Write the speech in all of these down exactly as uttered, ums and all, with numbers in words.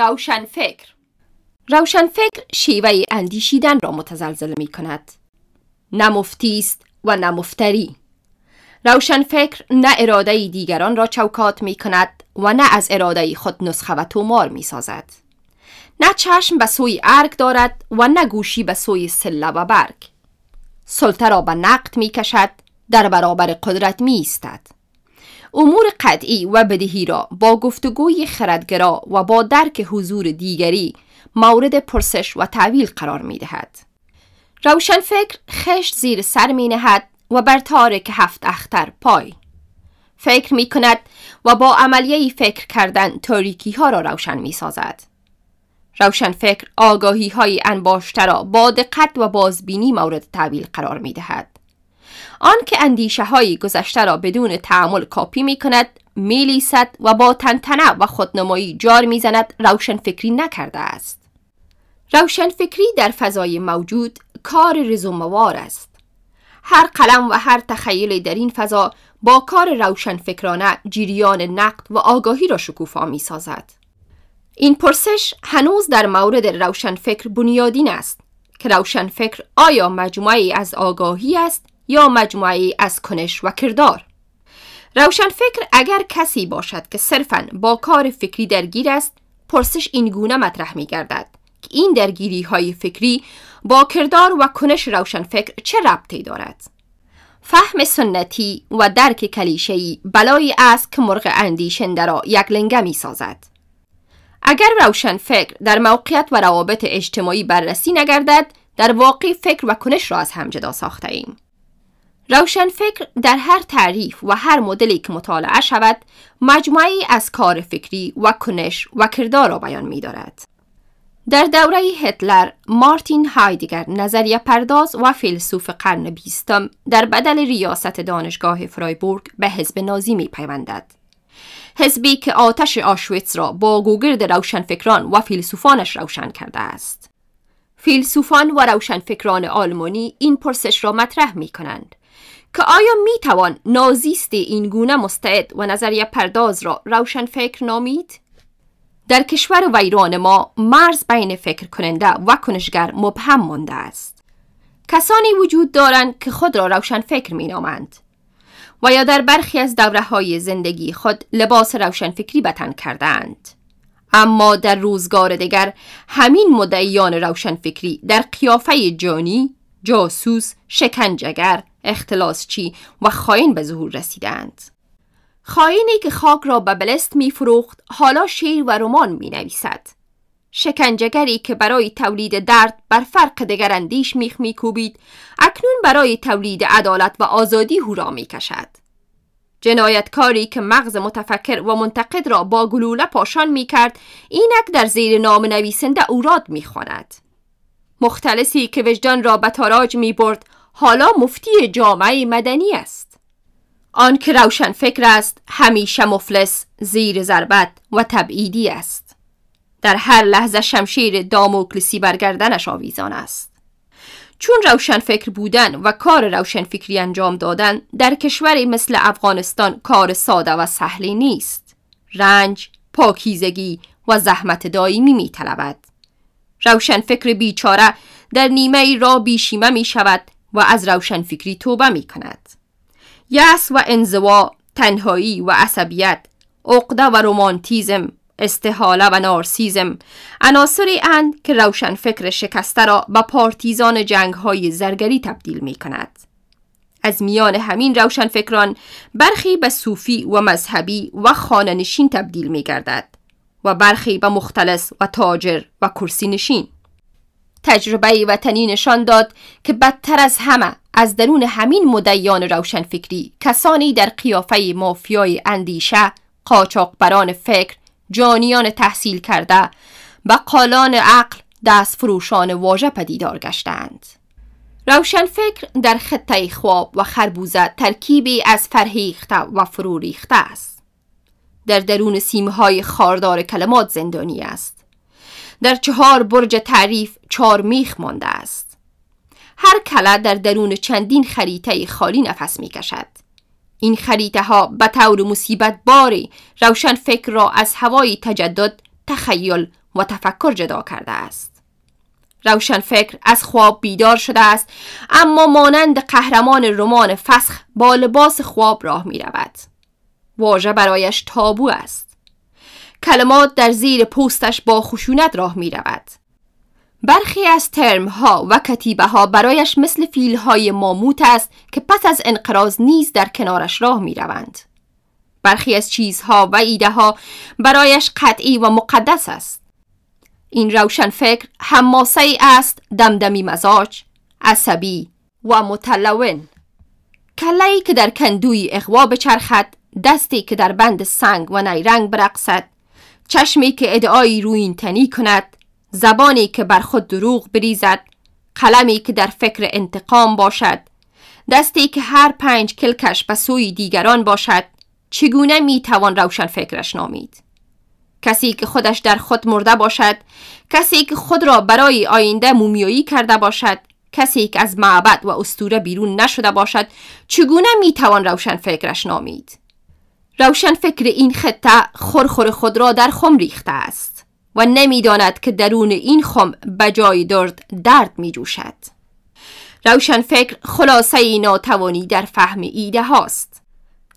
روشنفکر. روشنفکر شیوه اندیشیدن را متزلزل می کند. نه مفتی است و نه مفتری. روشنفکر نه اراده دیگران را چوکات می کند و نه از اراده خود نسخه و تومار می سازد. نه چشم به سوی ارگ دارد و نه گوشی به سوی سله و برگ. سلطه را به نقد می کشد، در برابر قدرت می ایستد. امور قطعی و بدیهی را با گفتگوی خردگرا و با درک حضور دیگری مورد پرسش و تعویل قرار می دهد. روشنفکر خشت زیر سر می نهد و بر تارک هفت اختر پای. فکر می کند و با عملیه فکر کردن تاریکی ها را روشن می سازد. روشنفکر آگاهی های انباشته را با دقت و بازبینی مورد تعویل قرار می دهد. آن که اندیشه های گذشته را بدون تعامل کاپی می کند، می لیسد و با تنتنه و خودنمایی جار می زند روشنفکری نکرده است. روشنفکری در فضای موجود کار رزوموار است. هر قلم و هر تخیل در این فضا با کار روشنفکرانه جریان نقد و آگاهی را شکوفا می سازد. این پرسش هنوز در مورد روشنفکر بنیادین است که روشنفکر آیا مجموعی از آگاهی است یا مجموعی از کنش و کردار؟ روشنفکر اگر کسی باشد که صرفاً با کار فکری درگیر است، پرسش این گونه مطرح می گردد که این درگیری های فکری با کردار و کنش روشنفکر چه ربطی دارد؟ فهم سنتی و درک کلیشه‌ای بلایی است که مرغ اندیشنده را یک لنگه می سازد. اگر روشنفکر در موقعیت و روابط اجتماعی بررسی نگردد، در واقع فکر و کنش را از هم جدا ساخته ایم. روشنفکر در هر تعریف و هر مدلی که مطالعه شود، مجموعی از کار فکری و کنش و کردار را بیان می دارد. در دوره هتلر، مارتین هایدگر، نظریه پرداز و فیلسوف قرن بیستم، در بدل ریاست دانشگاه فرایبورگ به حزب نازی می پیوندد. حزبی که آتش آشویتس را با گوگرد روشنفکران و فیلسوفانش روشن کرده است. فیلسوفان و روشنفکران آلمانی این پرسش را مطرح می کنند که آیا می توان نازیست این گونه مستعد و نظریه پرداز را روشنفکر نامید؟ در کشور ویران ما مرز بین فکر کننده و کنشگر مبهم مانده است. کسانی وجود دارند که خود را روشنفکر می نامند و یا در برخی از دوره‌های زندگی خود لباس روشنفکری به تن کردند. اما در روزگار دیگر همین مدعیان روشنفکری در قیافه جانی، جاسوس، شکنجه‌گر، اختلاسچی و خائن به ظهور رسیدند. خائنی که خاک را به بلست می فروخت، حالا شعر و رمان می نویسد. شکنجه‌گری که برای تولید درد بر فرق دگر اندیش میخ میکوبید، اکنون برای تولید عدالت و آزادی هورا میکشد. جنایتکاری که مغز متفکر و منتقد را با گلوله پاشان میکرد، اینک در زیر نام نویسنده اوراد میخواند. مختلسی که وجدان را به تاراج میبرد، حالا مفتی جامعه مدنی است. آن که روشنفکر است همیشه مفلس، زیر ضربت و تبعیدی است. در هر لحظه شمشیر داموکلسی برگردنش آویزان است. چون روشنفکر بودن و کار روشنفکری انجام دادن در کشوری مثل افغانستان کار ساده و سهلی نیست. رنج، پاکیزگی و زحمت دائمی می طلبد. روشنفکر بیچاره در نیمه را بیشیمه می شود و از روشنفکری توبه می کند. یأس و انزوا، تنهایی و عصبیت، عقده و رومانتیزم، استحاله و نارسیزم عناصری اند که روشنفکر شکسته را به پارتیزان جنگ‌های زرگری تبدیل می‌کند. از میان همین روشنفکران برخی به صوفی و مذهبی و خانه‌نشین تبدیل می‌گردد و برخی به مختلس و تاجر و کرسی‌نشین. تجربه وطنی نشان داد که بدتر از همه از درون همین مدعیان روشنفکری کسانی در قیافه مافیای اندیشه، قاچاقبران فکر، جانیان تحصیل کرده، بقالان عقل، دست فروشان واژه پدیدار گشتند. روشنفکر در خطه خواب و خربوزه ترکیبی از فرهیخته و فرو ریخته است. در درون سیمهای خاردار کلمات زندانی است. در چهار برج تعریف چار میخ مانده است. هر کله در درون چندین خریطه خالی نفس می کشد. این خریطه ها به طور مصیبت باری روشنفکر را از هوای تجدد، تخیل و تفکر جدا کرده است. روشنفکر از خواب بیدار شده است، اما مانند قهرمان رمان فسخ با لباس خواب راه می رود. واژه برایش تابو است. کلمات در زیر پوستش با خشونت راه می رود. برخی از ترم ها و کتیبه ها برایش مثل فیل های ماموت است که پس از انقراض نیز در کنارش راه می روند. برخی از چیزها و ایده ها برایش قطعی و مقدس است. این روشن فکر حماسه است، دمدمی مزاج، عصبی و متلون. کله‌ای که در کندوی اغوا بچرخد، دستی که در بند سنگ و نیرنگ برقصد، چشمی که ادعای رویین تنی کند، زبانی که بر خود دروغ بریزد، قلمی که در فکر انتقام باشد، دستی که هر پنج کلکش به سوی دیگران باشد، چگونه می توان روشن فکرش نامید؟ کسی که خودش در خود مرده باشد، کسی که خود را برای آینده مومیایی کرده باشد، کسی که از معبد و اسطوره بیرون نشده باشد، چگونه می توان روشن فکرش نامید؟ روشن فکر این خطه خورخور خود را در خم ریخته است و نمیداند که درون این خم بجای درد درد می جوشد. روشن فکر خلاصه ناتوانی در فهم ایده هاست.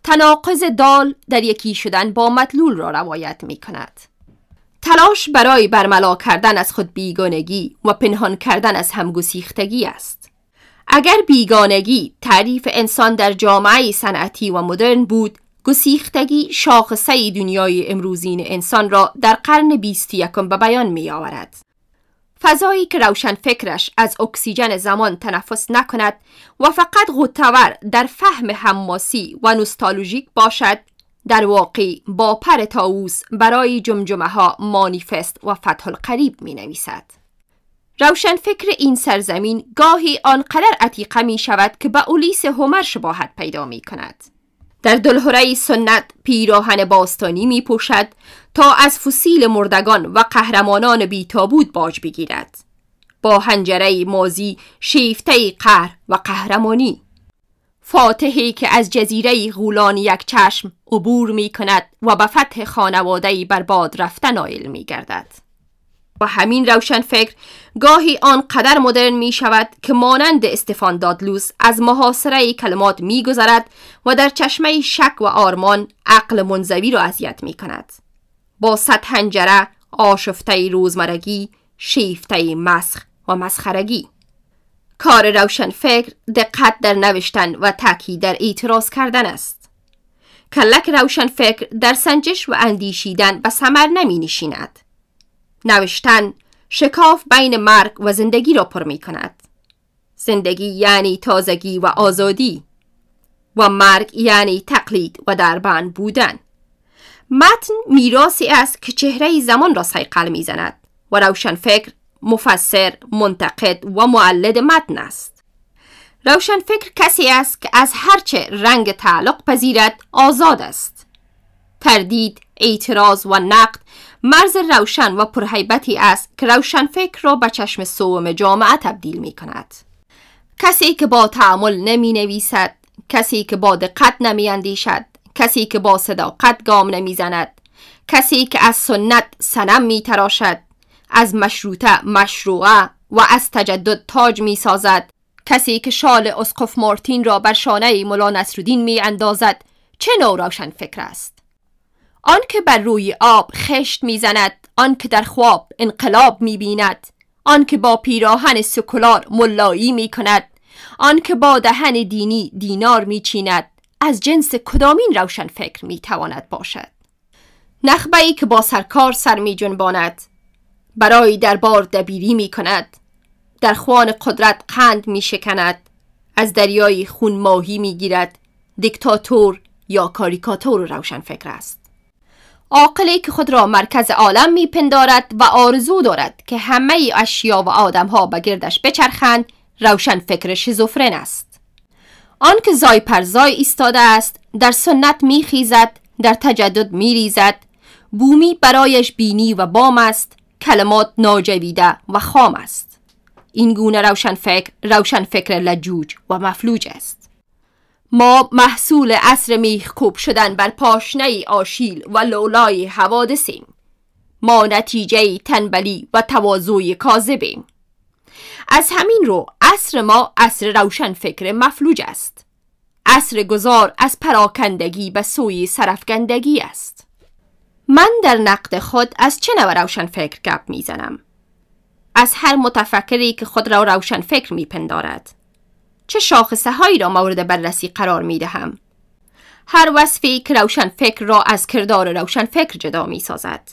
تناقض دال در یکی شدن با مدلول را روایت می کند. تلاش برای برملا کردن از خود بیگانگی و پنهان کردن از همگسیختگی است. اگر بیگانگی تعریف انسان در جامعه صنعتی و مدرن بود، گسیختگی شاخصه دنیای امروزین انسان را در قرن بیست و یکم به بیان می آورد. فضایی که روشن فکرش از اکسیژن زمان تنفس نکند و فقط غوطه‌ور در فهم حماسی و نوستالژیک باشد، در واقع با پر طاووس برای جمجمه ها مانیفست و فتح القریب می نویسد. روشن فکر این سرزمین گاهی آنقدر عتیقه می شود که به اولیس هومر شباهت پیدا می کند. در دلهره سنت پیراهن باستانی می پوشد تا از فسیل مردگان و قهرمانان بیتابود باج بگیرد. با حنجره مازی شیفته قهر و قهرمانی. فاتحی که از جزیره غولان یک چشم عبور می کند و به فتح خانواده برباد رفته نائل می گردد. و همین روشن فکر گاهی آنقدر مدرن می شود که مانند استفان دادلوس از محاصره کلمات می گذرد و در چشمه شک و آرمان عقل منزوی را اذیت می کند. با صد حنجره آشفته روزمرگی، شیفته مسخ و مسخرگی. کار روشن فکر دقت در نوشتن و تاکید در اعتراض کردن است. کلک روشن فکر در سنجش و اندیشیدن به ثمر نمی نشیند. نوشتن شکاف بین مرگ و زندگی را پر می کند. زندگی یعنی تازگی و آزادی و مرگ یعنی تقلید و دربند بودن. متن میراثی است که چهره زمان را صیقل می زند و روشنفکر مفسر، منتقد و مولد متن است. روشنفکر کسی است که از هرچه رنگ تعلق پذیرد آزاد است. تردید، اعتراض و نقد مرز روشن و پرهیبتی است که روشنفکر را به چشم سوم جامعه تبدیل می کند. کسی که با تعامل نمی نویسد، کسی که با دقت نمی اندیشد، کسی که با صداقت گام نمی زند، کسی که از سنت صنم می تراشد، از مشروطه مشروعه و از تجدد تاج می سازد، کسی که شال اسقف مارتین را بر شانه مولا نصرالدین می اندازد، چه نوع روشن فکر است؟ آن که بر روی آب خشت می زند، آن که در خواب انقلاب می بیند، آن که با پیراهن سکولار ملایی می کند، آن که با دهن دینی دینار می چیند، از جنس کدامین روشن فکر می تواند باشد؟ نخبه‌ای که با سرکار سر می جنباند، برای دربار دبیری می کند، در خوان قدرت قند می شکند، از دریای خون ماهی می گیرد، دیکتاتور یا کاریکاتور روشن فکر است. عاقلی که خود را مرکز عالم می پندارد و آرزو دارد که همه اشیا و آدم ها به گردش بچرخند، روشن فکر شیزوفرن است. آن که زای پر زای ایستاده است، در سنت می خیزد، در تجدد می ریزد، بومی برایش بینی و بام است، کلمات ناجویده و خام است. این گونه روشن فکر، روشن فکر لجوج و مفلوج است. ما محصول عصر میخکوب شدن بر پاشنه آشیل و لولای حوادثیم. ما نتیجه تنبلی و تواضع کاذبیم. از همین رو عصر ما عصر روشنفکر مفلوج است. عصر گذار از پراکندگی به سوی سرفکندگی است. من در نقد خود از چه نوع روشنفکر گپ میزنم؟ از هر متفکری که خود را روشنفکر میپندارد. چه شاخصه هایی را مورد بررسی قرار میدهم؟ هر وصفی که روشنفکر را از کردار روشنفکر جدا میسازد.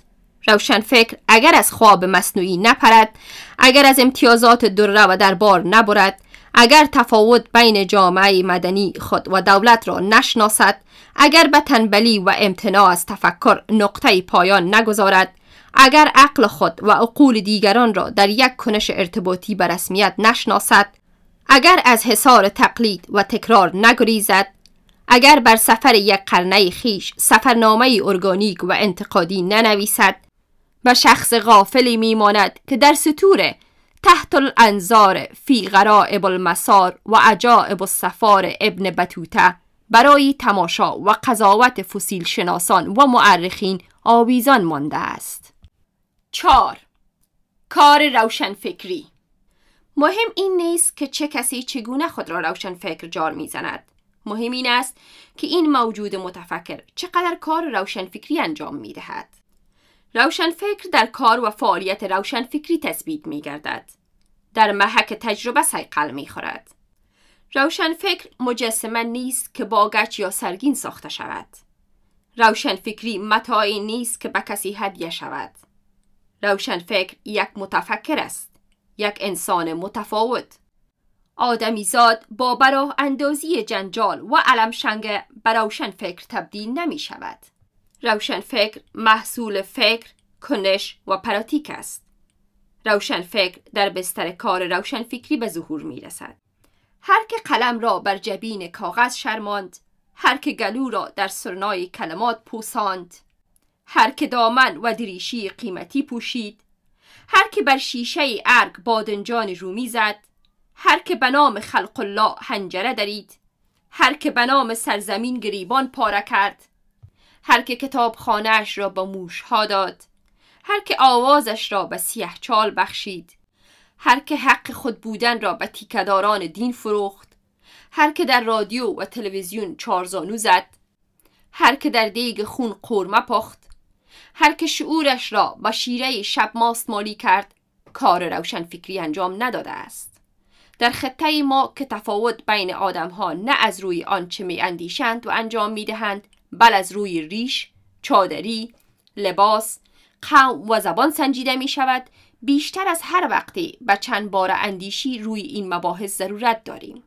روشنفکر اگر از خواب مصنوعی نپرد، اگر از امتیازات دره و دربار نبرد، اگر تفاوت بین جامعه مدنی خود و دولت را نشناسد، اگر به تنبلی و امتناع از تفکر نقطه پایان نگذارد، اگر عقل خود و عقول دیگران را در یک کنش ارتباطی به رسمیت نشناسد، اگر از حصار تقلید و تکرار نگریزد، اگر بر سفر یک قرنه خیش سفرنامه ارگانیک و انتقادی ننویسد، به شخص غافلی میماند که در سطور تحت الانظار فی غرائب المسار و عجائب السفار ابن بطوطه برای تماشا و قضاوت فسیل شناسان و مورخین آویزان مانده است. چهار. کار روشنفکری. مهم این نیست که چه کسی چگونه خود را روشنفکر جار میزند. مهم این است که این موجود متفکر چقدر کار روشنفکری انجام می دهد. روشنفکر در کار و فعالیت روشنفکری تثبیت می گردد. در محک تجربه صیقل می خورد. روشنفکر مجسمه نیست که با گچ یا سرگین ساخته شود. روشنفکری متاعی نیست که به کسی هدیه شود. روشنفکر یک متفکر است. یک انسان متفاوت. آدمیزاد با براه اندازی جنجال و علمشنگ به روشنفکر تبدیل نمی شود. روشنفکر محصول فکر، کنش و پراتیک است. روشنفکر در بستر کار روشنفکری به ظهور می رسد. هر که قلم را بر جبین کاغذ شرماند، هر که گلو را در سرنای کلمات پوساند، هر که دامن و دریشی قیمتی پوشید، هر که بر شیشه ارگ بادنجان رومی زد، هر که به نام خلق الله حنجره درید، هر که به نام سرزمین گریبان پاره کرد، هر که کتاب خانهش را به موشها داد، هر که آوازش را به سیاه‌چال بخشید، هر که حق خود بودن را به تیکداران دین فروخت، هر که در رادیو و تلویزیون چارزانو زد، هر که در دیگ خون قورمه پخت، هر که شعورش را با شیره شب ماست مالی کرد، کار روشنفکری انجام نداده است. در خطه ما که تفاوت بین آدمها نه از روی آنچه می اندیشند و انجام می دهند، بل از روی ریش، چادری، لباس، قوم و زبان سنجیده می شود، بیشتر از هر وقتی به چند بار اندیشی روی این مباحث ضرورت داریم.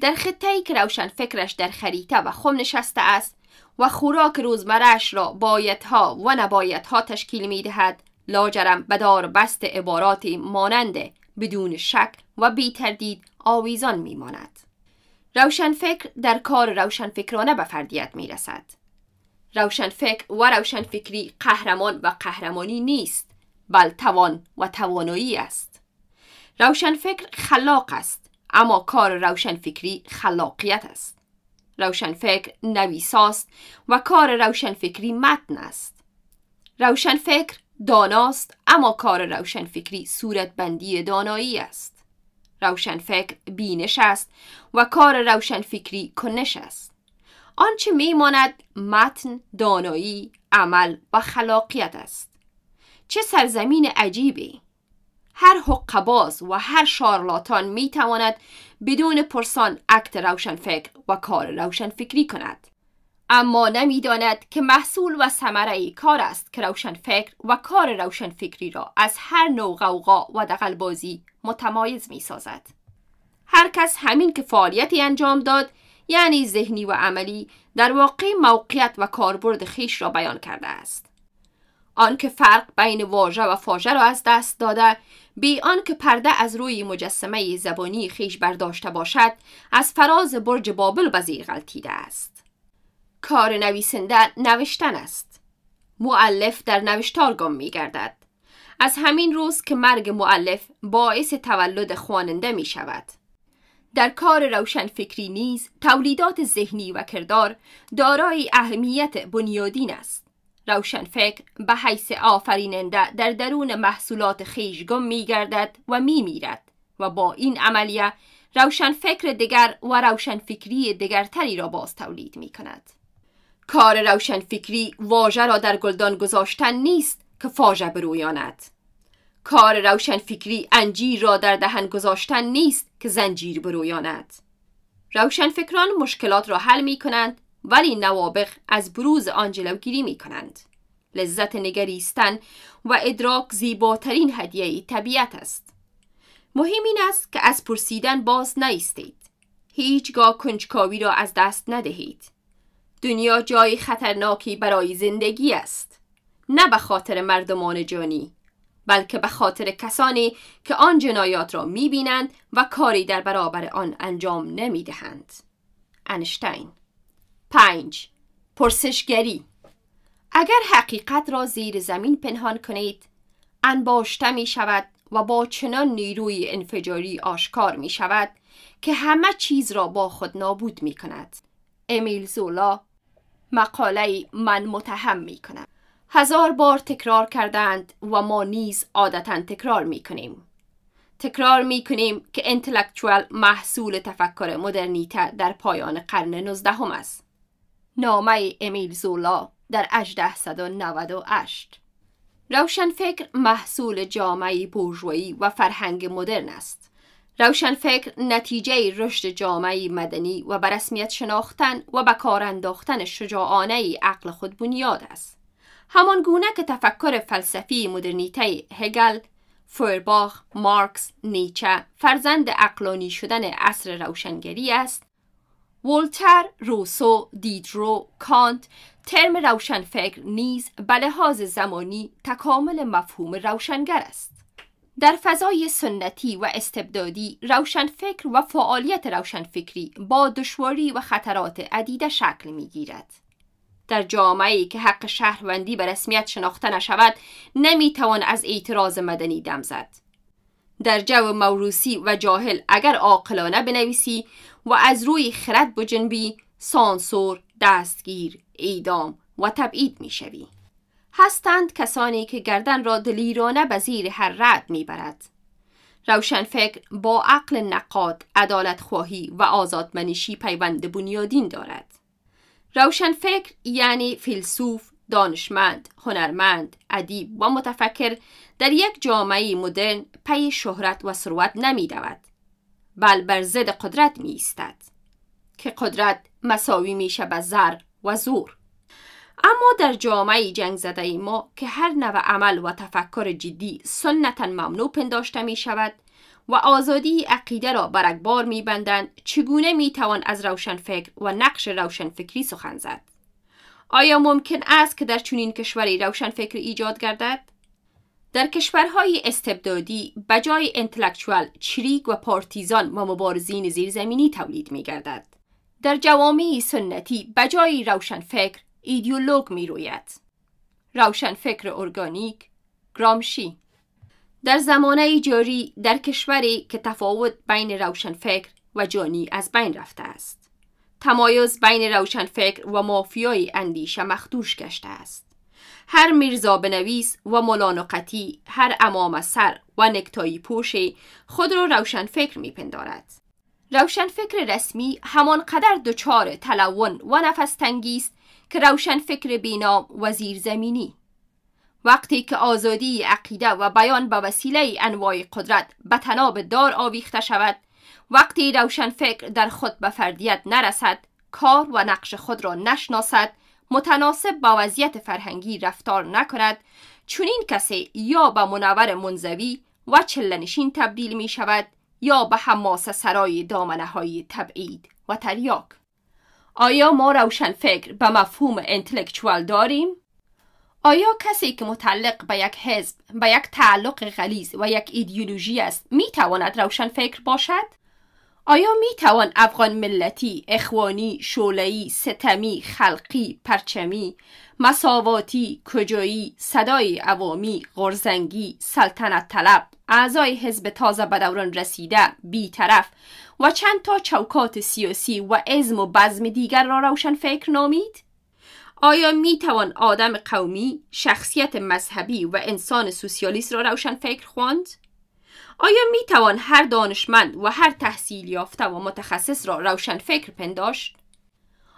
در خطه‌ای که روشن فکرش در خریطه و خم نشسته است و خوراک روزمره‌اش را بایدها و نبایدها تشکیل می دهد، لاجرم بدار بست عبارات ماننده بدون شک و بی تردید آویزان می ماند. روشنفکر در کار روشنفکرانه به فردیت می رسد. روشنفکر و روشنفکری قهرمان و قهرمانی نیست، بل توان و توانایی است. روشنفکر خلاق است، اما کار روشنفکری خلاقیت است. روشنفکر نویساست و کار روشنفکری متن است. روشنفکر داناست، اما کار روشنفکری صورت بندی دانایی است. روشنفکر بینش است و کار روشنفکری کنش است. آنچه میماند متن، دانایی، عمل و خلاقیت است. چه سرزمین عجیبی! هر حقه‌باز و هر شارلاتان میتواند بدون پرسان اکت روشنفکر و کار روشنفکری کند. اما نمیداند که محصول و ثمره کار است که روشنفکر و کار روشنفکری را از هر نوع غوغا و دغل‌بازی متمایز می سازد. هر کس همین که فعالیتی انجام داد، یعنی ذهنی و عملی، در واقع موقعیت و کاربرد خویش را بیان کرده است. آن که فرق بین واژه و فاژه را از دست داده، بی آن که پرده از روی مجسمه زبانی خویش برداشته باشد، از فراز برج بابل به زیر غلتیده است. کار نویسنده نوشتن است. مؤلف در نوشتار گم می گردد. از همین روز که مرگ مؤلف باعث تولد خواننده می شود. در کار روشنفکری نیز تولیدات ذهنی و کردار دارای اهمیت بنیادین است. روشنفکر به حیث آفریننده در درون محصولات خیش گم می گردد و می میرد و با این عملیه روشنفکر دیگر و روشنفکری دیگرتری را باز تولید می کند. کار روشنفکری واژه را در گلدان گذاشتن نیست که فاجعه برویاند. کار روشنفکری انجیر را در دهن گذاشتن نیست که زنجیر برویاند. روشنفکران مشکلات را حل می کنند ولی نوابغ از بروز آن جلوگیری می کنند. لذت نگریستن و ادراک زیباترین هدیه طبیعت است. مهم این است که از پرسیدن باز نایستید. هیچگاه کنجکاوی را از دست ندهید. دنیا جای خطرناکی برای زندگی است. نه به خاطر مردمان جانی، بلکه به خاطر کسانی که آن جنایات را می‌بینند و کاری در برابر آن انجام نمی‌دهند. انشتین. پنج. پرسشگری. اگر حقیقت را زیر زمین پنهان کنید، انباشته می‌شود و با چنان نیروی انفجاری آشکار می‌شود که همه چیز را با خود نابود می‌کند. امیل زولا مقاله من متهم می‌کند. هزار بار تکرار کردند و ما نیز عادتاً تکرار می کنیم. تکرار می کنیم که انتلکچوال محصول تفکر مدرنیته در پایان قرن نوزدهم است. نامه امیل زولا در هزار و هشتصد و نود و هشت. روشنفکر محصول جامعه بورژوایی و فرهنگ مدرن است. روشنفکر نتیجه رشد جامعه مدنی و به رسمیت شناختن و به کار انداختن شجاعانه عقل خود بنیاد است. همان گونه که تفکر فلسفی مدرنیته هگل، فورباخ، مارکس، نیچه فرزند عقلانی شدن عصر روشنگری است، ولتر، روسو، دیدرو، کانت ترم روشنفکر نیز به لحاظ زمانی تکامل مفهوم روشنگر است. در فضای سنتی و استبدادی روشنفکر و فعالیت روشنفکری با دشواری و خطرات عدیده شکل می‌گیرد. در جامعه‌ای که حق شهروندی به رسمیت شناخته نشود، نمیتوان از اعتراض مدنی دم زد. در جو موروثی و جاهل اگر عاقلانه بنویسی و از روی خرد بجنبی، سانسور، دستگیر، اعدام و تبعید میشوی. هستند کسانی که گردن را دلیرانه به زیر هر رد میبرد. روشنفکر با عقل نقاد، عدالت خواهی و آزادمنشی پیوند بنیادین دارد. روشنفکر یعنی فیلسوف، دانشمند، هنرمند، ادیب و متفکر در یک جامعه مدرن پی شهرت و ثروت نمی دود، بل بر ضد قدرت می ایستد که قدرت مساوی می شود زر و زور. اما در جامعه جنگ زده ما که هر نوع عمل و تفکر جدی سنتاً ممنوع پنداشته می شود و آزادی عقیده را برگبار می بندند، چگونه می توان از روشنفکر و نقش روشنفکری سخن زد؟ آیا ممکن است که در چنین کشوری روشنفکر ایجاد گردد؟ در کشورهای استبدادی بجای انتلکچوال چریک و پارتیزان و مبارزین زیرزمینی تولید می گردد. در جوامع سنتی بجای روشنفکر ایدئولوگ می روید. روشنفکر ارگانیک، گرامشی. در زمانه جاری در کشوری که تفاوت بین روشنفکر و جانی از بین رفته است، تمایز بین روشنفکر و مافیای اندیشه مخدوش گشته است. هر میرزا بنویس و ملانقتی، هر امام سر و نکتایی پوش خود را رو روشنفکر میپندارد. روشنفکر رسمی همانقدر دچار تلون و نفس تنگی است که روشنفکر بی‌نام و زیرزمینی. وقتی که آزادی عقیده و بیان به وسیله انواع قدرت به تناب دار آویخته شود، وقتی روشنفکر در خود به فردیت نرسد، کار و نقش خود را نشناسد، متناسب با وضعیت فرهنگی رفتار نکند، چنین کسی یا به منور منزوی و چلنشین تبدیل می شود یا به حماسه سرای دامنه های تبعید و تریاک. آیا ما روشنفکر به مفهوم انتلکچوال داریم؟ آیا کسی که متعلق به یک حزب، به یک تعلق غلیظ و یک ایدئولوژی است، می تواند روشنفکر باشد؟ آیا می توان افغان ملتی، اخوانی، شعله‌ای، ستمی، خلقی، پرچمی، مساواتی، کجایی، صدای عوامی، غرزنگی، سلطنت طلب، اعضای حزب تازه به دوران رسیده، بی‌طرف و چند تا چوکات سیاسی و عزم و بزم دیگر را روشنفکر نامید؟ آیا می توان آدم قومی، شخصیت مذهبی و انسان سوسیالیست را روشنفکر خواند؟ آیا می توان هر دانشمند و هر تحصیل یافته و متخصص را روشنفکر پنداشت؟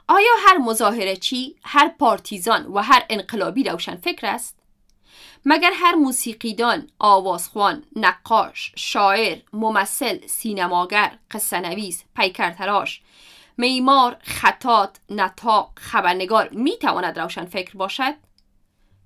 آیا هر مظاهره‌چی، هر پارتیزان و هر انقلابی روشنفکر است؟ مگر هر موسیقیدان، آوازخوان، نقاش، شاعر، ممثل، سینماگر، قصه‌نویس، پیکرتراش، معمار، خطاط، نطاق، خبرنگار می تواند روشنفکر باشد؟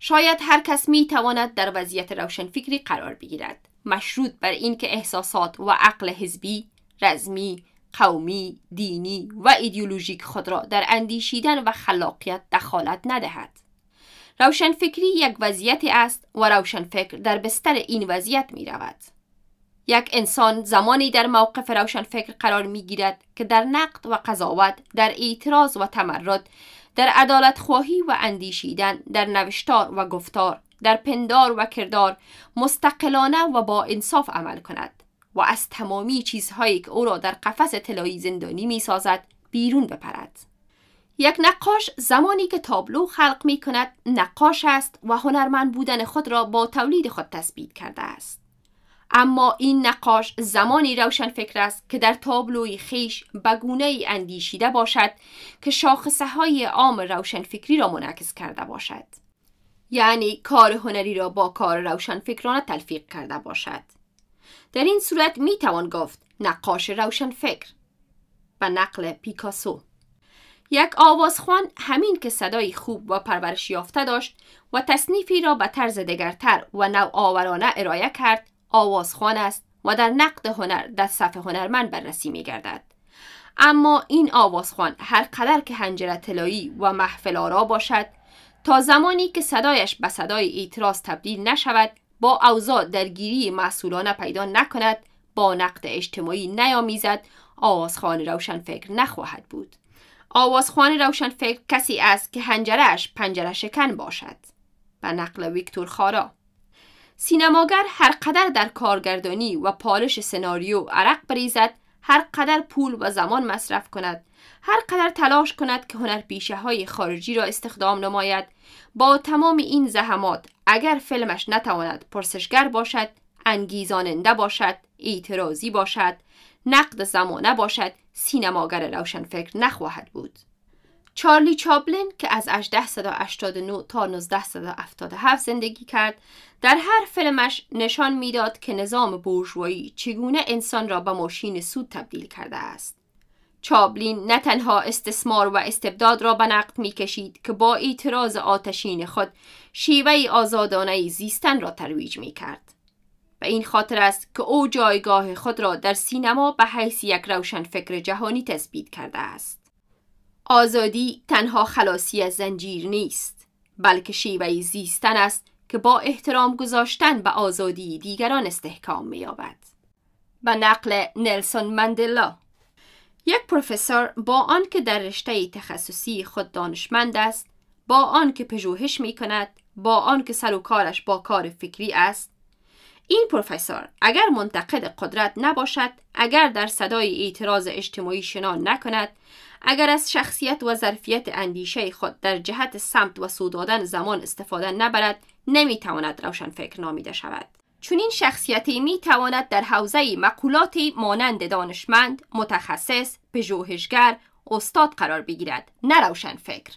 شاید هر کس می تواند در وضعیت روشنفکری قرار بگیرد، مشروط بر اینکه احساسات و عقل حزبی، رزمی، قومی، دینی و ایدئولوژیک خود را در اندیشیدن و خلاقیت دخالت ندهد. روشنفکری یک وضعیتی است و روشنفکر در بستر این وضعیت می رود. یک انسان زمانی در موقف روشنفکر قرار می گیرد که در نقد و قضاوت، در اعتراض و تمرد، در عدالت خواهی و اندیشیدن، در نوشتار و گفتار، در پندار و کردار مستقلانه و با انصاف عمل کند و از تمامی چیزهایی که او را در قفس طلایی زندانی می سازد بیرون بپرد. یک نقاش زمانی که تابلو خلق می کند نقاش است و هنرمند بودن خود را با تولید خود تثبیت کرده است. اما این نقاش زمانی روشنفکر است که در تابلوی خیش بگونه‌ای اندیشیده باشد که شاخصه های عام روشنفکری را منعکس کرده باشد. یعنی کار هنری را با کار روشنفکرانه تلفیق کرده باشد. در این صورت می توان گفت نقاش روشنفکر. به نقل پیکاسو، یک آوازخوان همین که صدای خوب و پرورش یافته داشت و تصنیفی را به طرز دگرتر و نوآورانه ارائه کرد آوازخوان است و در نقد هنر در صف هنرمند بررسی می گردد. اما این آوازخوان هر قدر که حنجره طلایی و محفل آرا باشد، تا زمانی که صدایش به صدای اعتراض تبدیل نشود، با اوضاع درگیری مسئولانه پیدا نکند، با نقد اجتماعی نیامیزد، آوازخوان روشنفکر نخواهد بود. آوازخوان روشنفکر کسی است که حنجره‌اش پنجره شکن باشد. به نقل ویکتور خارا، سینماگر هر قدر در کارگردانی و پالش سناریو عرق بریزد، هر قدر پول و زمان مصرف کند، هر قدر تلاش کند که هنرپیشه های خارجی را استخدام نماید، با تمام این زحمات اگر فیلمش نتواند پرسشگر باشد، انگیزاننده باشد، اعتراضی باشد، نقد زمانه باشد، سینماگر روشنفکر نخواهد بود. چارلی چاپلین که از هزار و هشتصد و هشتاد و نه تا هزار و نهصد و هفتاد و هفت زندگی کرد، در هر فیلمش نشان میداد که نظام بورژوایی چگونه انسان را به ماشین سود تبدیل کرده است. چاپلین نه تنها استثمار و استبداد را به نقد می کشید که با اعتراض آتشین خود شیوه آزادانه زیستن را ترویج می کرد. و این خاطر است که او جایگاه خود را در سینما به حیث یک روشنفکر جهانی تثبیت کرده است. آزادی تنها خلاصی از زنجیر نیست، بلکه شیوه زیستن است که با احترام گذاشتن به آزادی دیگران استحکام می‌یابد. به نقل نلسون ماندلا، یک پروفسور با آنکه در رشته تخصصی خود دانشمند است، با آنکه پژوهش می‌کند، با آنکه سر و کارش با کار فکری است، این پروفسور اگر منتقد قدرت نباشد، اگر در صدای اعتراض اجتماعی شنا نکند، اگر از شخصیت و ظرفیت اندیشه خود در جهت سمت و سو دادن زمان استفاده نبرد، نمیتواند روشنفکر نامیده شود. چون این شخصیتی میتواند در حوزه مقولاتی مانند دانشمند، متخصص، پژوهشگر، استاد قرار بگیرد، نه روشنفکر.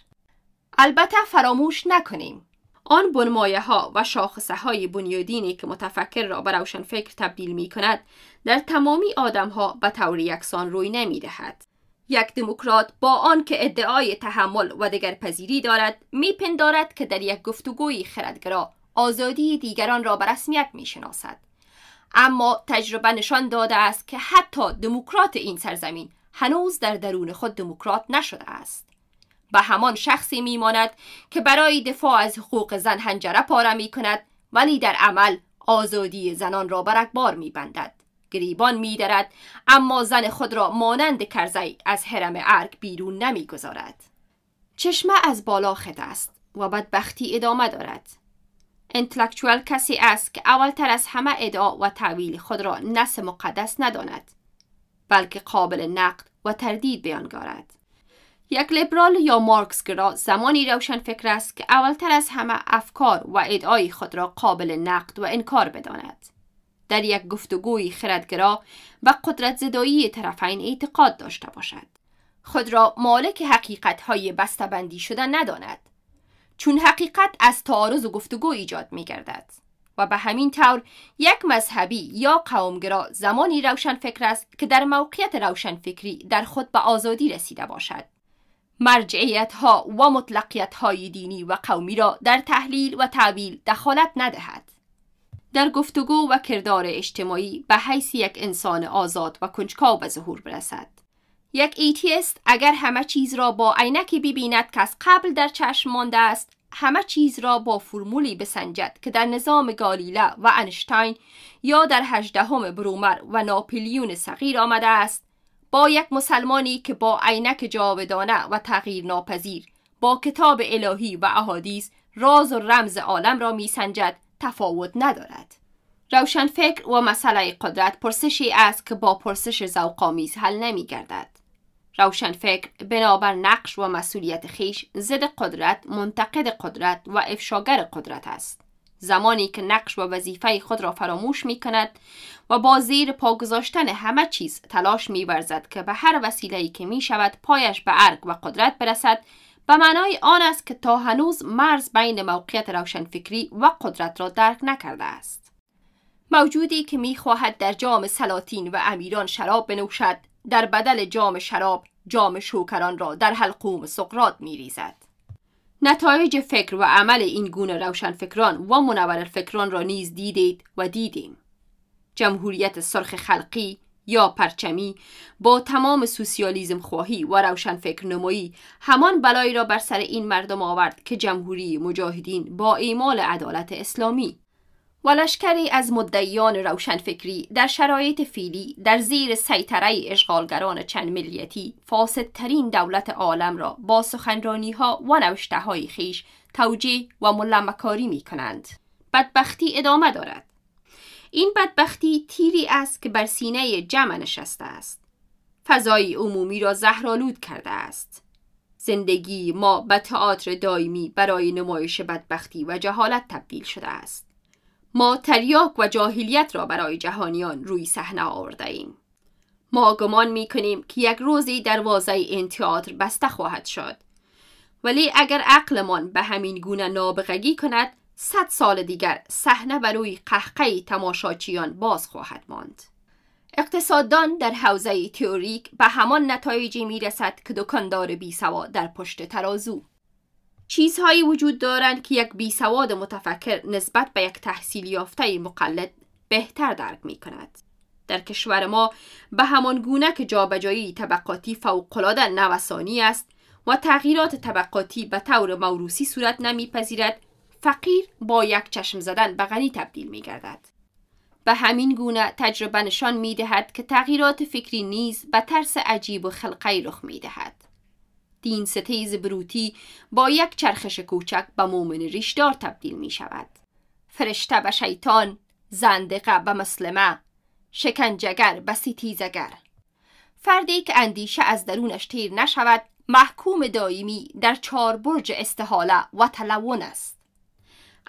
البته فراموش نکنیم آن بنمایه ها و شاخصه های بنیادینی که متفکر را به روشنفکر تبدیل می کند در تمامی آدم ها به طور یکسان روی نمی دهد. یک دموکرات با آن که ادعای تحمل و دگرپذیری دارد، می پندارد که در یک گفتگوی خردگرا آزادی دیگران را به رسمیت می شناسد. اما تجربه نشان داده است که حتی دموکرات این سرزمین هنوز در درون خود دموکرات نشده است. به همان شخصی میماند که برای دفاع از حقوق زن حنجره پاره می کند، ولی در عمل آزادی زنان را برگبار می بندد، گریبان می درد، اما زن خود را مانند کرزی از حرم ارگ بیرون نمی گذارد. چشمه از بالا خطا است و بدبختی ادامه دارد. انتلکچوال کسی است که اولتر از همه ادعا و تعویل خود را نص مقدس نداند، بلکه قابل نقد و تردید بیانگارد. یک لیبرال یا مارکسگرا زمانی روشن فکر است که اولتر از همه افکار و ادعای خود را قابل نقد و انکار بداند. در یک گفتگوی خردگرا و قدرت زدایی طرفین اعتقاد داشته باشد. خود را مالک حقیقت‌های بسته‌بندی شده نداند، چون حقیقت از تعارض و گفتگو ایجاد می‌گردد و به همین طور یک مذهبی یا قومگرا زمانی روشن فکر است که در موقعیت روشن فکری در خود به آزادی رسیده باشد. مرجعیت‌ها و مطلقیت‌های دینی و قومی را در تحلیل و تعویل دخالت ندهد. در گفتگو و کردار اجتماعی به حیث یک انسان آزاد و کنجکاو به ظهور برسد. یک ایتیست اگر همه چیز را با عینکی ببیند که از قبل در چشم مانده است، همه چیز را با فرمولی بسنجد که در نظام گالیله و انشتین یا در هجدهم برومر و ناپلیون صغیر آمده است، با یک مسلمانی که با عینک جاودانه و تغییر ناپذیر با کتاب الهی و احادیث راز و رمز عالم را میسنجد تفاوت ندارد. روشن فکر و مسئله قدرت پرسشی است که با پرسش ذوق‌آمیز حل نمی گردد. روشن فکر بنابر نقش و مسئولیت خیش ضد قدرت، منتقد قدرت و افشاگر قدرت است. زمانی که نقش و وظیفه خود را فراموش می کند و با زیر پا گذاشتن همه چیز تلاش می ورزد که به هر وسیله‌ای که می شود پایش به ارگ و قدرت برسد، به معنای آن است که تا هنوز مرز بین موقعیت روشنفکری و قدرت را درک نکرده است. موجودی که میخواهد در جام سلاطین و امیران شراب بنوشد، در بدل جام شراب جام شوکران را در حلقوم سقراط میریزد. نتایج فکر و عمل این گونه روشنفکران و منورالفکران را نیز دیدید و دیدیم. جمهوریت سرخ خلقی یا پرچمی با تمام سوسیالیزم خواهی و روشنفکر نمایی همان بلایی را بر سر این مردم آورد که جمهوری مجاهدین با اعمال عدالت اسلامی و لشکری از مدعیان روشنفکری در شرایط فعلی در زیر سیطره اشغالگران چند ملیتی فاسدترین دولت عالم را با سخنرانی‌ها و نوشته‌های خیش توجیه و ملمکاری می‌کنند. بدبختی ادامه دارد. این بدبختی تیری است که بر سینه جمع نشسته است. فضای عمومی را زهرآلود کرده است. زندگی ما به تئاتر دائمی برای نمایش بدبختی و جهالت تبدیل شده است. ما تریاک و جاهلیت را برای جهانیان روی صحنه آورده ایم. ما گمان می کنیم که یک روزی دروازه این تئاتر بسته خواهد شد. ولی اگر عقلمان به همین گونه نابغگی کند، صد سال دیگر صحنه بر روی قهقه تماشاچیان باز خواهد ماند. اقتصاددان در حوزه تئوریک به همان نتایجی می رسد که دکاندار بی سواد در پشت ترازو. چیزهایی وجود دارند که یک بی سواد متفکر نسبت به یک تحصیل یافته مقلد بهتر درک می کند. در کشور ما به همان گونه که جابجایی طبقاتی فوق‌العاده نوسانی است و تغییرات طبقاتی به طور موروثی صورت نمیپذیرد، فقیر با یک چشم زدن به غنی تبدیل می گردد. به همین گونه تجربه نشان می دهد که تغییرات فکری نیز به طرز عجیب و خلقی رخ می دهد. دین ستیز بروتی با یک چرخش کوچک به مؤمن ریشدار تبدیل می شود. فرشته به شیطان، زندقه به مسلمه، شکنجگر به ستیزگر. فردی که اندیشه از درونش تیر نشود، محکوم دائمی در چهار برج استحاله و تلون است.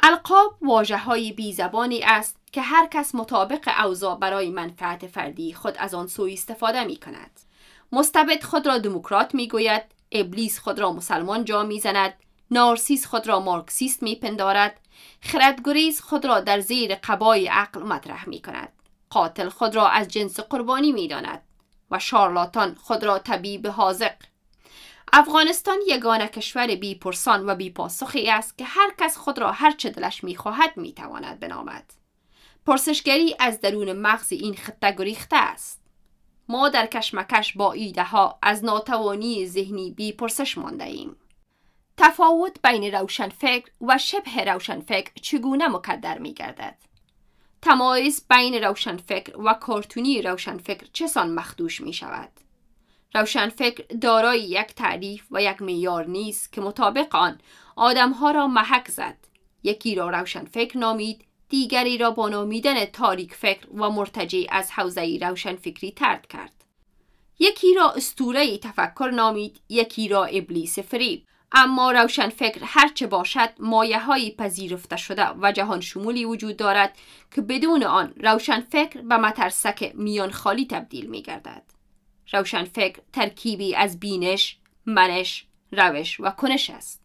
القاب واژه‌های بی‌زبانی است که هر کس مطابق اوضاع برای منفعت فردی خود از آن سوء استفاده می‌کند. مستبد خود را دموکرات می‌گوید، ابلیس خود را مسلمان جا می‌زند، نارسیس خود را مارکسیست می‌پندارد، خردگریز خود را در زیر قبای عقل مطرح می‌کند، قاتل خود را از جنس قربانی می‌داند و شارلاتان خود را طبیب حاذق. افغانستان یگانه کشور بی پرسان و بی پاسخی است که هر کس خود را هر چه دلش میخواهد میتواند بنامد. پرسشگری از درون مغز این خطه گریخته است. ما در کشمکش با ایده ها از ناتوانی ذهنی بی پرسش مانده ایم. تفاوت بین روشنفکر و شبه روشنفکر چگونه مقدر میگردد؟ تمایز بین روشنفکر و کارتونی روشنفکر چسان مخدوش میشود؟ روشنفکر دارای یک تعریف و یک معیار نیست که مطابق آن آدمها را محک زد. یکی را روشنفکر نامید، دیگری را با نامیدن تاریک فکر و مرتجع از حوزه روشنفکری طرد کرد. یکی را اسطوره تفکر نامید، یکی را ابلیس فریب. اما روشن فکر هرچه باشد مایه های پذیرفته شده و جهان شمولی وجود دارد که بدون آن روشن فکر به مترسک میان خالی تبدیل می گردد. روشن فکر ترکیبی از بینش، منش، روش و کنش است.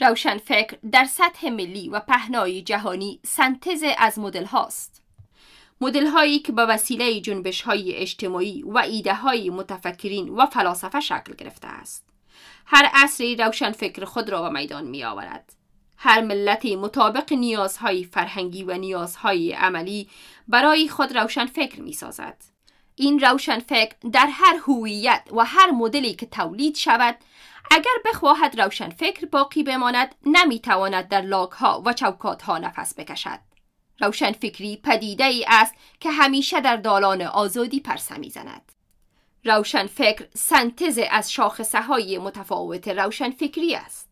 روشن فکر در سطح ملی و پهنای جهانی سنتز از مدل هاست. مدل هایی که به وسیله جنبش های اجتماعی و ایده های متفکرین و فلاسفه شکل گرفته است. هر عصری روشن فکر خود را به میدان می آورد. هر ملتی مطابق نیازهای فرهنگی و نیازهای عملی برای خود روشن فکر می سازد. این روشن فکر در هر هویت و هر مدلی که تولید شود، اگر بخواهد روشن فکر باقی بماند، نمی تواند در لاگ‌ها و چوکات‌ها نفس بکشد. روشن فکری پدیده ای است که همیشه در دالان آزادی پرسه می زند. روشن فکر سنتز از شاخصه های متفاوت روشن فکری است.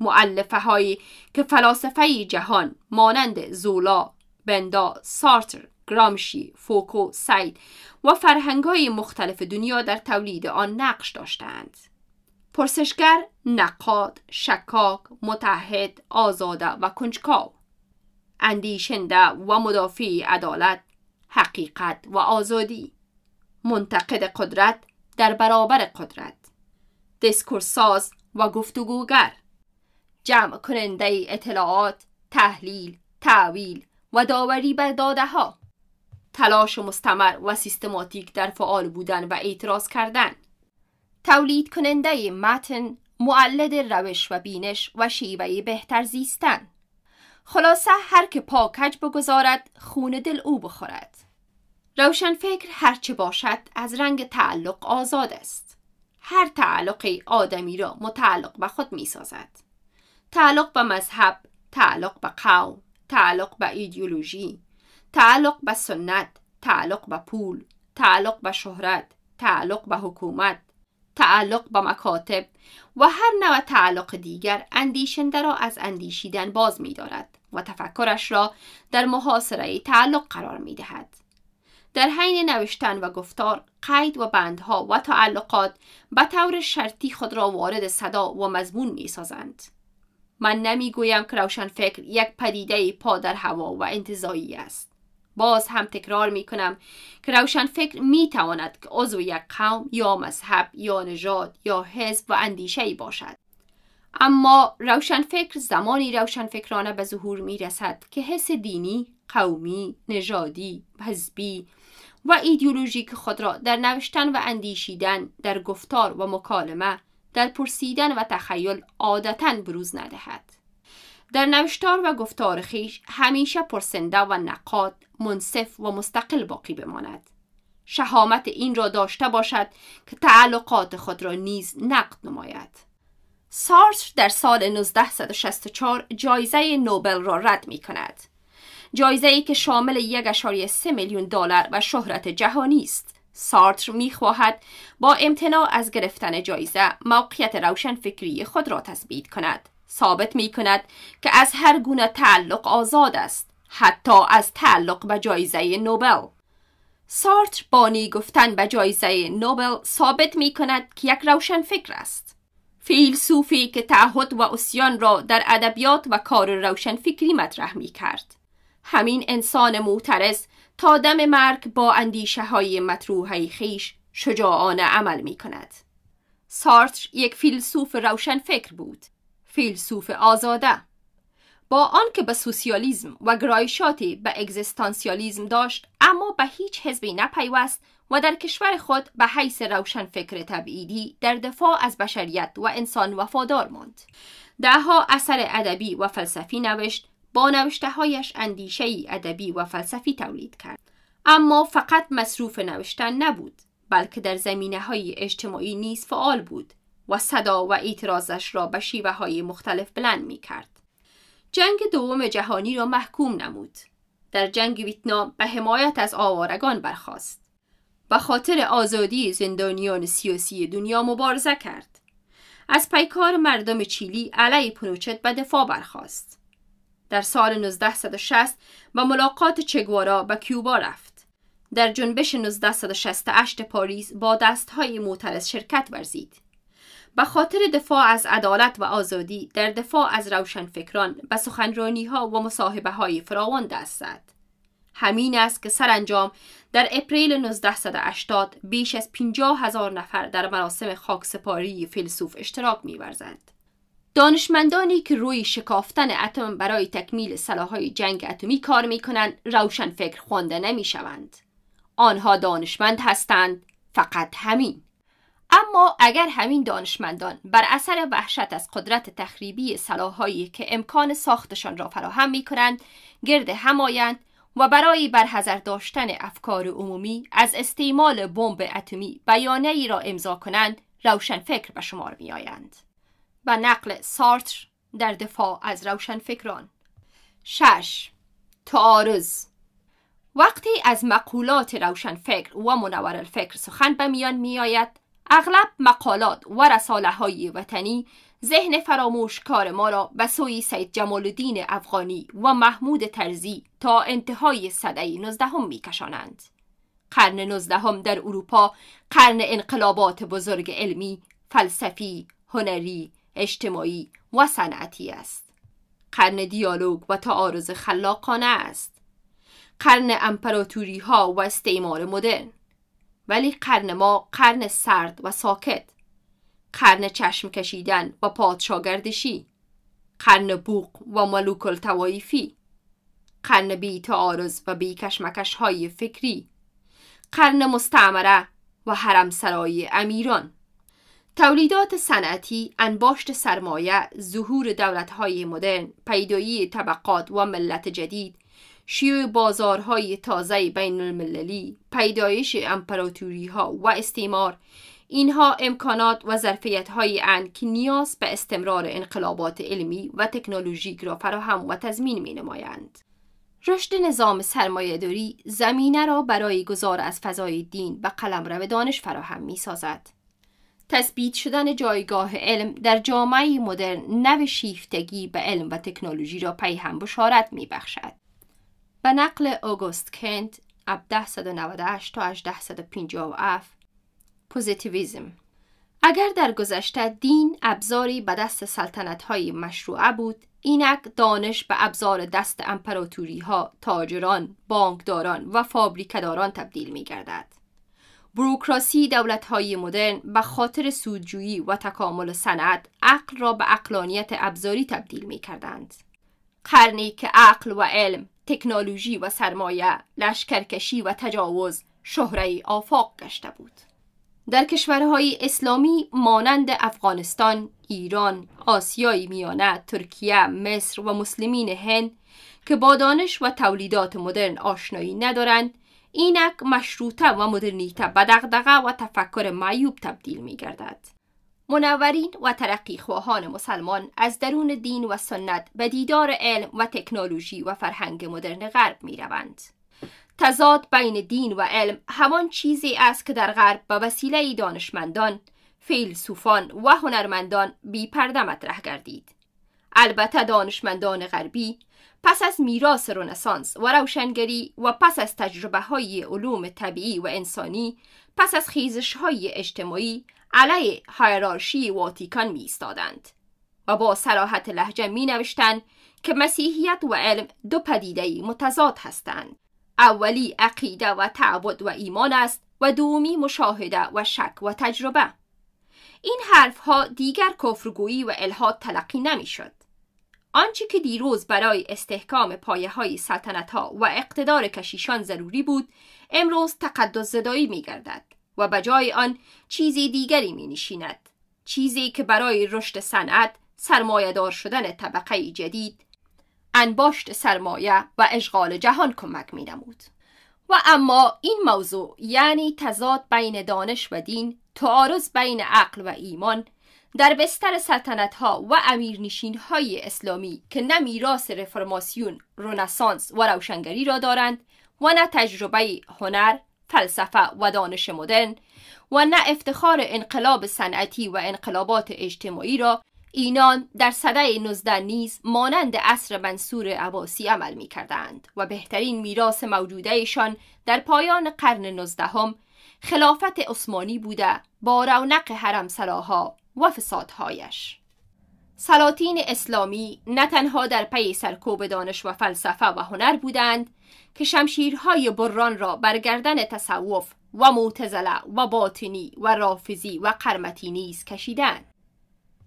مؤلفه هایی که فلاسفه جهان مانند زولا، بندا، سارتر، گرامشی، فوکو، سید و فرهنگ های مختلف دنیا در تولید آن نقش داشتند. پرسشگر، نقاد، شکاک، متحد، آزاده و کنجکاو، اندیشنده و مدافع عدالت، حقیقت و آزادی، منتقد قدرت در برابر قدرت، دیسکورساز و گفتگوگر، جمع کننده اطلاعات، تحلیل، تعویل و داوری بر داده ها، تلاش مستمر و سیستماتیک در فعال بودن و اعتراض کردن، تولید کننده متن، مولد روش و بینش و شیوه بهتر زیستن. خلاصه هر که پا کج بگذارد خون دل او بخورد. روشن فکر هرچه باشد از رنگ تعلق آزاد است. هر تعلقی آدمی را متعلق به خود می سازد. تعلق به مذهب، تعلق به قوم، تعلق به ایدئولوژی، تعلق به سنت، تعلق به پول، تعلق به شهرت، تعلق به حکومت، تعلق به مکاتب و هر نوع تعلق دیگر اندیشنده را از اندیشیدن باز می دارد و تفکرش را در محاصره تعلق قرار می دهد. در حین نوشتن و گفتار، قید و بندها و تعلقات به طور شرطی خود را وارد صدا و مضمون می سازند. من نمی گویم که روشن فکر یک پدیده پا در هوا و انتزاعی است. باز هم تکرار می کنم که روشن فکر می تواند که عضو یک قوم یا مذهب یا نژاد یا حزب و اندیشه‌ای باشد. اما روشن فکر زمانی روشن فکرانه به ظهور می رسد که حس دینی، قومی، نژادی، حزبی و ایدئولوژیک خود را در نوشتن و اندیشیدن، در گفتار و مکالمه، در پرسیدن و تخیل عادتاً بروز ندهد. در نوشتار و گفتار خیش همیشه پرسنده و نقاد، منصف و مستقل باقی بماند. شهامت این را داشته باشد که تعلقات خود را نیز نقد نماید. سارتر در سال نوزده شصت و چهار جایزه نوبل را رد می کند. جایزه‌ای که شامل یک و سه دهم میلیون دلار و شهرت جهانی است. سارتر می‌خواهد با امتناع از گرفتن جایزه موقعیت روشن فکری خود را تثبیت کند. ثابت می‌کند که از هر گونه تعلق آزاد است، حتی از تعلق به جایزه نوبل. سارتر بانی گفتن به جایزه نوبل ثابت می‌کند که یک روشن فکر است. فیلسوفی که تعهد و عصیان را در ادبیات و کار روشن فکری مطرح می‌کرد. همین انسان معترض تا دم مرگ با اندیشه های مطروحه خیش شجاعانه عمل می کند. سارتر یک فیلسوف روشن فکر بود. فیلسوف آزاده. با آنکه به سوسیالیسم و گرایشاتی به اگزیستانسیالیسم داشت، اما به هیچ حزبی نپیوست و در کشور خود به حیث روشن فکر تبعیدی در دفاع از بشریت و انسان وفادار ماند. دهها اثر ادبی و فلسفی نوشت. با نوشته‌هایش اندیشه‌ای ادبی و فلسفی تولید کرد. اما فقط مصروف نوشتن نبود، بلکه در زمینه‌های اجتماعی نیز فعال بود و صدا و اعتراضش را به شیوه‌های مختلف بلند می‌کرد. جنگ دوم جهانی را محکوم نمود. در جنگ ویتنام به حمایت از آوارگان برخاست. به خاطر آزادی زندانیان سیاسی دنیا مبارزه کرد. از پیکار مردم چیلی علیه پینوچت به دفاع برخاست. در سال نوزده شصت به ملاقات چگوارا به کیوبا رفت. در جنبش نوزده شصت و هشت پاریس با دستهای معترض شرکت ورزید. به خاطر دفاع از عدالت و آزادی در دفاع از روشنفکران به سخنرانی‌ها و مصاحبه‌های فراوان دست زد. همین است که سرانجام در اپریل نوزده هشتاد بیش از پنجاه هزار نفر در مراسم خاکسپاری فیلسوف اشتراک می‌ورزند. دانشمندانی که روی شکافتن اتم برای تکمیل سلاح‌های جنگ اتمی کار می‌کنند، روشنفکر خوانده نمی‌شوند. آنها دانشمند هستند، فقط همین. اما اگر همین دانشمندان بر اثر وحشت از قدرت تخریبی سلاح‌هایی که امکان ساختشان را فراهم می‌کنند، گرد هم آیند و برای برحذر داشتن افکار عمومی از استعمال بمب اتمی بیانیه‌ای را امضا کنند، روشنفکر به شمار می‌آیند. و نقل سارتر در دفاع از روشنفکران. شش. تعارض. وقتی از مقولات روشنفکر و منورالفکر سخن به میان میآید، اغلب مقالات و رساله‌های وطنی ذهن فراموشکار ما را به سوی سید جمال‌الدین افغانی و محمود طرزی تا انتهای سده نوزدهم می‌کشانند. قرن نوزدهم در اروپا قرن انقلابات بزرگ علمی، فلسفی، هنری، اجتماعی و صنعتی است. قرن دیالوگ و تعارض خلاقانه است. قرن امپراتوری ها و استعمار مدرن. ولی قرن ما قرن سرد و ساکت. قرن چشم کشیدن و پادشاگردشی. قرن بوق و ملوک الطوایفی. قرن بی تعارض و بی کشمکش های فکری. قرن مستعمره و حرمسرای امیران. تولیدات صنعتی، انباشت سرمایه، ظهور دولت‌های مدرن، پیدایی طبقات و ملت جدید، شیوع بازارهای تازه بین المللی، پیدایش امپراتوری‌ها و استعمار، اینها امکانات و ظرفیت‌هایی اند که نیاز به استمرار انقلابات علمی و تکنولوژیک را فراهم و تضمین می‌نمایند. رشد نظام سرمایه‌داری زمینه را برای گذار از فضای دین به قلمرو دانش فراهم می‌سازد. تثبیت شدن جایگاه علم در جامعه مدرن نو شیفتگی به علم و تکنولوژی را پیهم بشارت می بخشد. به نقل اوگوست کنت هزار و هفتصد و نود و هشت تا هزار و هشتصد و پنجاه و هفت، پوزیتیویزم. اگر در گذشته دین ابزاری به دست سلطنت‌های مشروعه بود، اینک دانش به ابزار دست امپراتوری‌ها، تاجران، بانکداران و فابریکه‌داران تبدیل می گردد. بروکراسی دولت‌های مدرن به خاطر سودجویی و تکامل صنعت، عقل را به عقلانیت ابزاری تبدیل می‌کردند. قرنی که عقل و علم، تکنولوژی و سرمایه، لشکرکشی و تجاوز شهره آفاق گشته بود. در کشورهای اسلامی مانند افغانستان، ایران، آسیای میانه، ترکیه، مصر و مسلمین هند که با دانش و تولیدات مدرن آشنایی ندارند، اینک مشروطه و مدرنیته به دغدغه و تفکر معیوب تبدیل می گردد. منورین و ترقیخواهان مسلمان از درون دین و سنت به دیدار علم و تکنولوژی و فرهنگ مدرن غرب می روند. تضاد بین دین و علم همان چیزی است که در غرب به وسیله دانشمندان، فیلسوفان و هنرمندان بی پرده مطرح گردید. البته دانشمندان غربی پس از میراث رنسانس و روشنگری و پس از تجربه‌های علوم طبیعی و انسانی، پس از خیزش‌های اجتماعی علیه هایرارشی واتیکان می‌ایستادند و با صراحت لهجه می‌نوشتند که مسیحیت و علم دو پدیده متضاد هستند. اولی عقیده و تعبد و ایمان است و دومی مشاهده و شک و تجربه. این حرف‌ها دیگر کفرگویی و الحاد تلقی نمی‌شد. آنچه که دیروز برای استحکام پایه‌های سلطنت‌ها و اقتدار کشیشان ضروری بود، امروز تقدس زدایی می‌گردد و به جای آن چیزی دیگری می‌نشیند، چیزی که برای رشد صنعت، سرمایه‌دار شدن طبقه جدید، انباشت سرمایه و اشغال جهان کمک می‌نمود. و اما این موضوع، یعنی تضاد بین دانش و دین، تعارض بین عقل و ایمان، در بستر سلطنت‌ها و امیرنشین‌های اسلامی که نه میراث رفرماسیون، رنسانس و روشنگری را دارند و نه تجربه هنر، فلسفه و دانش مدرن و نه افتخار انقلاب صنعتی و انقلابات اجتماعی را اینان در سده نوزده نیز مانند عصر منصور عباسی عمل می کردند و بهترین میراث موجودهشان در پایان قرن نوزدهم خلافت عثمانی بوده با رونق حرم سراها و فسادهایش. سلاطین اسلامی نه تنها در پی سرکوب دانش و فلسفه و هنر بودند که شمشیرهای بران را بر گردن تصوف و معتزله و باطنی و رافضی و قرمطی نیز کشیدند.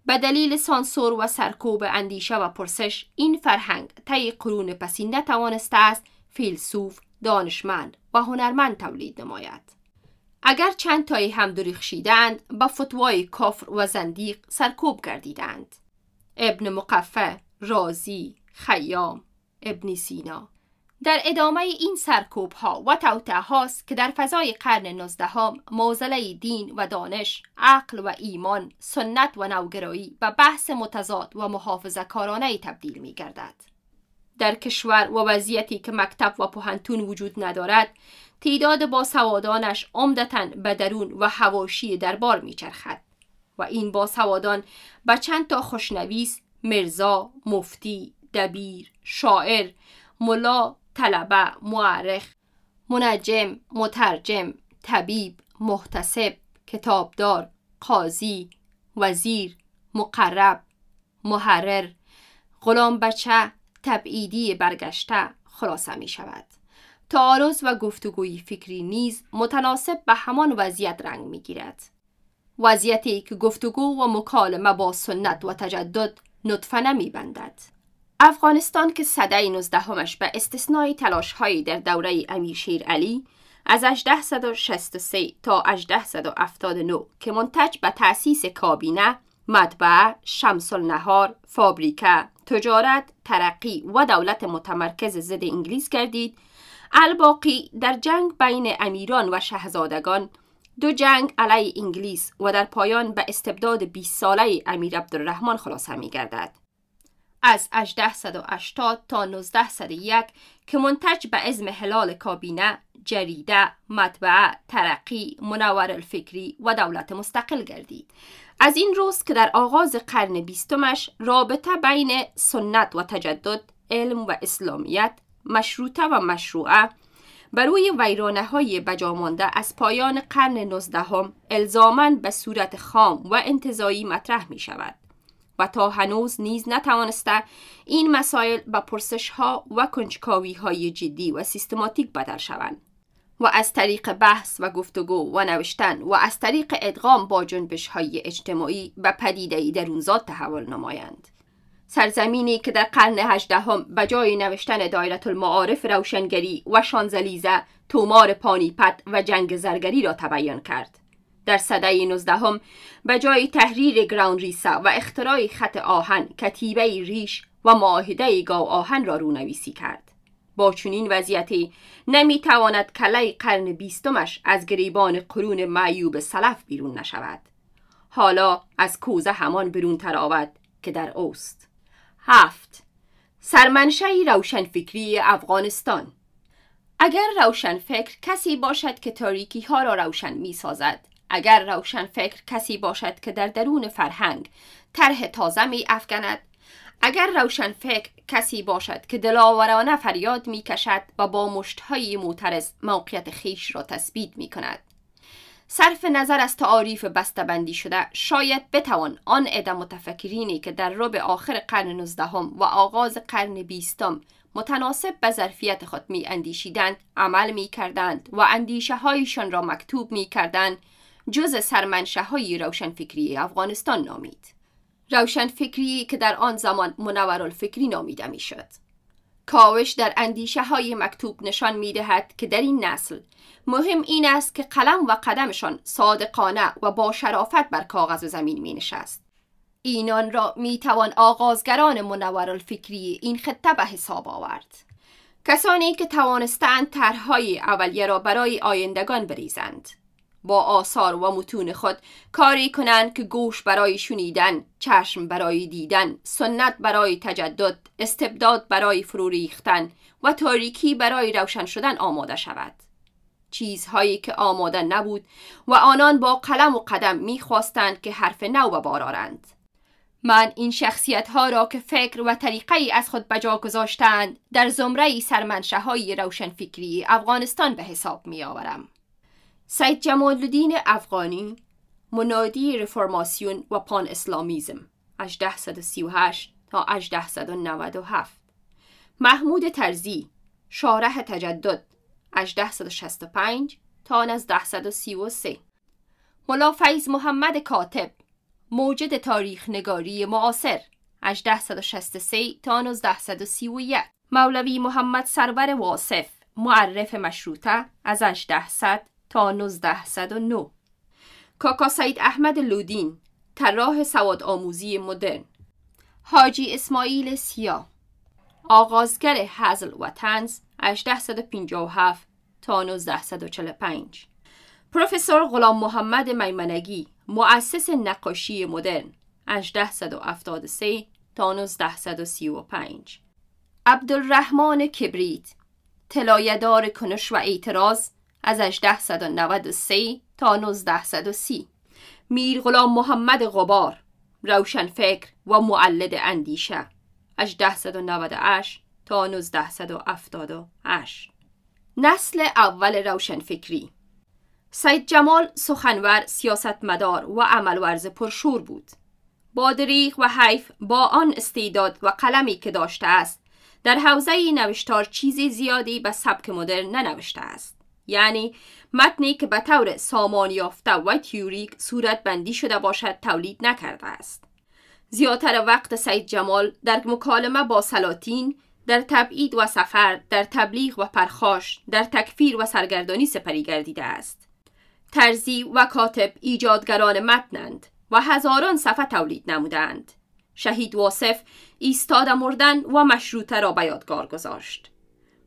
به دلیل سانسور و سرکوب اندیشه و پرسش، این فرهنگ طی قرون پسین نتوانسته است فیلسوف، دانشمند و هنرمند تولید نماید. اگر چند تایی هم درخشیدند، با فتوای کفر و زندیق سرکوب گردیدند. ابن مقفع، رازی، خیام، ابن سینا. در ادامه این سرکوب ها و توطئه هاست که در فضای قرن نوزدهم معضله دین و دانش، عقل و ایمان، سنت و نوگرایی و بحث متضاد و محافظه‌کارانه تبدیل می گردد. در کشور و وضعیتی که مکتب و پوهنتون وجود ندارد، تعداد باسوادانش عمدتاً به درون و حواشی دربار می چرخد و این باسوادان به چند تا خوشنویس، مرزا، مفتی، دبیر، شاعر، ملا، طلبه، مورخ، منجم، مترجم، طبیب، محتسب، کتابدار، قاضی، وزیر، مقرب، محرر، غلام بچه، تبعیدی برگشته خلاصه می شود. تعارض و گفتگوی فکری نیز متناسب به همان وضعیت رنگ می گیرد. وضعیتی که گفتگو و مکالمه با سنت و تجدد نطفه نمی بندد. افغانستان که سده نوزدهمش به استثنای تلاش‌هایی در دوره امیرشیر علی از هزار و هشتصد و شصت و سه تا هزار و هشتصد و هفتاد و نه که منتج به تأسیس کابینه، مطبعه، شمس النهار، فابریکه، تجارت، ترقی و دولت متمرکز ضد انگلیس گردید، الباقی در جنگ بین امیران و شاهزادگان، دو جنگ علیه انگلیس و در پایان به استبداد بیست ساله امیر عبدالرحمن خلاصه می‌گردد. از هزار و هشتصد و هشتاد تا نوزده صد و یک که منتج به عزم هلال کابینه، جریده، مطبعه، ترقی، منور الفکری و دولت مستقل گردید. از این روز که در آغاز قرن بیستمش رابطه بین سنت و تجدد، علم و اسلامیت، مشروطه و مشروعه بروی ویرانه های بجامانده از پایان قرن نوزدهم الزاماً به صورت خام و انتزاعی مطرح می شود و تا هنوز نیز نتوانسته این مسائل به پرسش ها و کنجکاوی های جدی و سیستماتیک بدل شوند و از طریق بحث و گفتگو و نوشتن و از طریق ادغام با جنبش های اجتماعی به پدیده‌ای درونزاد تحول نمایند. سرزمینی که در قرن هجدهم به جای نوشتن دایره المعارف روشنگری و شانزلیزه، تومار پانیپت و جنگ زرگری را تبیان کرد، در سده نوزدهم به جای تحریر گراوند ریسه و اختراع خط آهن، کتیبه ریش و معاهده گاو آهن را رونویسی کرد. با چنین وضعیتی نمیتواند کله قرن بیستمش از گریبان قرون معیوب سلف بیرون نشود. حالا از کوزه همان برون تراود که در اوست. هفت. سرمنشه روشنفکری افغانستان. اگر روشنفکر کسی باشد که تاریکی ها را روشن می سازد، اگر روشنفکر کسی باشد که در درون فرهنگ طرح تازه می افکند، اگر روشنفکر کسی باشد که دلاورانه فریاد می کشد و با مشتهای معترض موقعیت خیش را تثبیت می کند، صرف نظر از تعاریف بسته‌بندی شده شاید بتوان آن عده متفکرینی که در ربع آخر قرن نوزدهم و آغاز قرن بیستم متناسب به ظرفیت خود می اندیشیدند، عمل می کردند و اندیشه هایشان را مکتوب می کردند جز سرمنشه های روشنفکری افغانستان نامید. روشنفکری که در آن زمان منورالفکری نامیده می شد. کاوش در اندیشه های مکتوب نشان می دهد که در این نسل مهم این است که قلم و قدمشان صادقانه و با شرافت بر کاغذ و زمین می نشست. اینان را می توان آغازگران منورالفکری این خطه به حساب آورد. کسانی که توانستند طرحهای اولیه را برای آیندگان بریزند، با آثار و متون خود کاری کنند که گوش برای شنیدن، چشم برای دیدن، سنت برای تجدد، استبداد برای فرو ریختن و تاریکی برای روشن شدن آماده شود. چیزهایی که آماده نبود و آنان با قلم و قدم می‌خواستند که حرف نو ببارارند. من این شخصیت‌ها را که فکر و طریقه‌ای از خود بجا گذاشتند در زمره سرمنشه‌های روشنفکری افغانستان به حساب می‌آورم. سید جمال‌الدین افغانی، منادی رفورماسیون و پان اسلامیزم، هزار و هشتصد و سی و هشت تا هزار و هشتصد و نود و هفت. محمود طرزی، شارح تجدد، هزار و هشتصد و شصت و پنج تا هزار و نهصد و سی و سه. ملا فیض محمد کاتب، موجد تاریخ نگاری معاصر، هزار و هشتصد و شصت و سه تا هزار و نهصد و سی و یک. مولوی محمد سرور واصف، معرف مشروطه، از هزار و هشتصد تا هزار و نهصد و نه. کاکا سید احمد لودین، طراح سواد آموزی مدرن. حاجی اسماعیل سیا، آغازگر هزل و طنز، هزار و هشتصد و پنجاه و هفت تا هزار و نهصد و چهل و پنج. پروفسور غلام محمد میمنگی، مؤسس نقاشی مدرن، هزار و هشتصد و هفتاد و سه تا هزار و نهصد و سی و پنج. عبدالرحمن کبریت، طلایه‌دار کنش و اعتراض، از هزار و هشتصد و نود و سه تا هزار و نهصد و سی. میر غلام محمد غبار، روشنفکر و مولد اندیشه، هزار و هشتصد و نود و هشت تا هزار و نهصد و هفتاد و هشت. نسل اول روشنفکری. سید جمال سخنور، سیاستمدار و عملورز پرشور بود. با دریغ و حیف با آن استعداد و قلمی که داشته است، در حوزه نوشتار چیزی زیادی به سبک مدرن ننوشته است. یعنی متنی که به طور سامان یافته و تیوریک صورت بندی شده باشد تولید نکرده است. زیادتر وقت سید جمال در مکالمه با سلاطین، در تبعید و سفر، در تبلیغ و پرخاش، در تکفیر و سرگردانی سپری گردیده است. طرزی و کاتب ایجادگران متنند و هزاران صفحه تولید نمودند. شهید واصف ایستاد مردن و مشروطه را به یادگار گذاشت.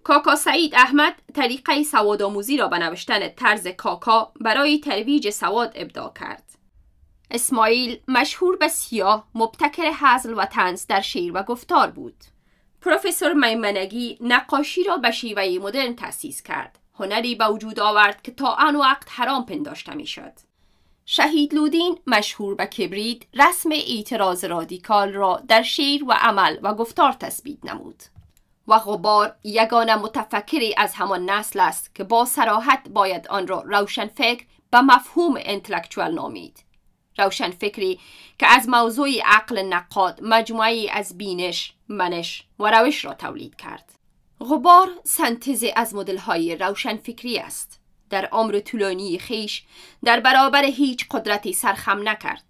کاکا سعید احمد طریقه سوادآموزی را به نوشتن طرز کاکا برای ترویج سواد ابداع کرد. اسماعیل مشهور به سیاه، مبتکر هزل و طنز در شعر و گفتار بود. پروفسور میمنگی نقاشی را به شیوه مدرن تأسیس کرد. هنری به وجود آورد که تا آن وقت حرام پنداشته میشد. شهید لودین مشهور به کبریت، رسم اعتراض رادیکال را در شعر و عمل و گفتار تثبیت نمود. و غبار یگانه متفکری از همان نسل است که با صراحت باید آن را روشنفکر به مفهوم انتلکچوال نامید. روشنفکری که از موضوع عقل نقاد مجموعی از بینش، منش و روش را تولید کرد. غبار سنتز از مدل‌های روشنفکری است. در عمر طولانی خیش در برابر هیچ قدرتی سرخم نکرد.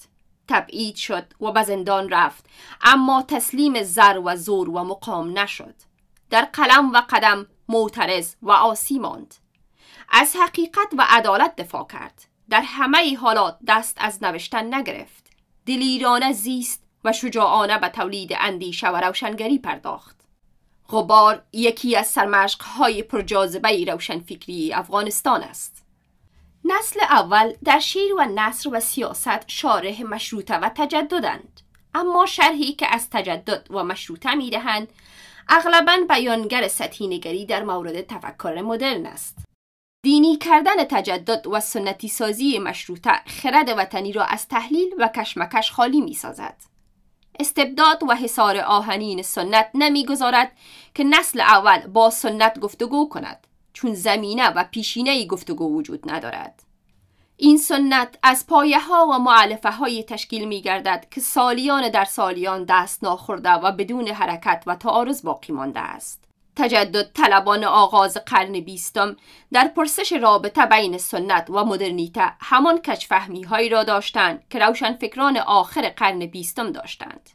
تبعید شد و به زندان رفت، اما تسلیم زر و زور و مقام نشد. در قلم و قدم معترض و عاصی ماند. از حقیقت و عدالت دفاع کرد. در همه حالات دست از نوشتن نگرفت. دلیرانه زیست و شجاعانه به تولید اندیشه و روشنگری پرداخت. غبار یکی از سرمشق‌های پرجاذبه روشنفکری افغانستان است. نسل اول در شعر و نثر و سیاست شارح مشروطه و تجددند، اما شرحی که از تجدد و مشروطه می‌دهند اغلباً بیانگر سطحی‌نگری در مورد تفکر مدرن است. دینی کردن تجدد و سنتی سازی مشروطه خرد وطنی را از تحلیل و کشمکش خالی می‌سازد. استبداد و حصار آهنین سنت نمی‌گذارد که نسل اول با سنت گفتگو کند، چون زمینه و پیشینه گفتگو وجود ندارد. این سنت از پایه‌ها و مؤلفه‌های تشکیل می‌گردد که سالیان در سالیان دست ناخورده و بدون حرکت و تعارض باقی مانده است. تجدد طلبان آغاز قرن بیستم در پرسش رابطه بین سنت و مدرنیته همان کج‌فهمی هایی را داشتند که روشنفکران آخر قرن بیستم داشتند.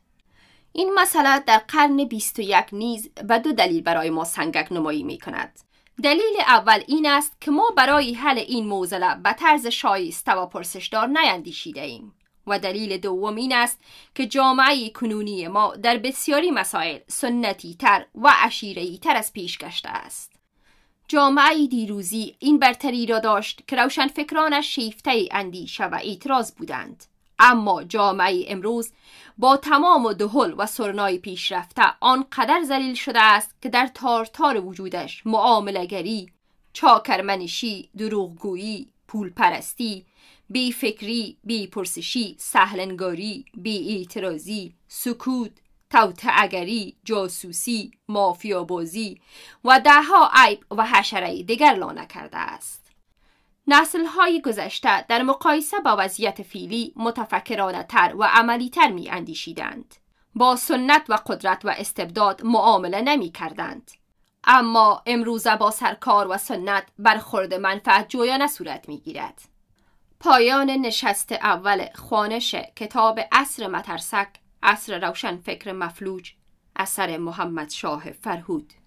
این مسئله در قرن بیست و یک نیز به دو دلیل برای ما سنگک نمایی می کند. دلیل اول این است که ما برای حل این معضله به طرز شایسته و پرسشدار نیندیشیده ایم. و دلیل دوم این است که جامعه کنونی ما در بسیاری مسائل سنتی تر و عشیره‌ای تر از پیش گشته است. جامعه دیروزی این برتری را داشت که روشنفکرانش شیفته اندیشه و اعتراض بودند، اما جامعه امروز با تمام دهل و سرنای پیشرفته آنقدر ذلیل شده است که در تارتار وجودش معامله‌گری، چاکرمنشی، دروغگویی، پولپرستی، بی فکری، بی پرسشی، سهلنگاری، بی اعتراضی، سکوت، توطئه‌گری، جاسوسی، مافیابازی و دهها عیب و حشره دیگر لانه کرده است. نسل‌های گذشته در مقایسه با وضعیت فعلی متفکرانه‌تر و عملی‌تر می‌اندیشیدند. با سنت و قدرت و استبداد معامله نمی‌کردند. اما امروزه با سرکار و سنت برخورد منفعت جویانه صورت می‌گیرد. پایان نشست اول خوانش کتاب عصر مترسک، عصر روشن فکر مفلوج، اثر محمدشاه فرهود.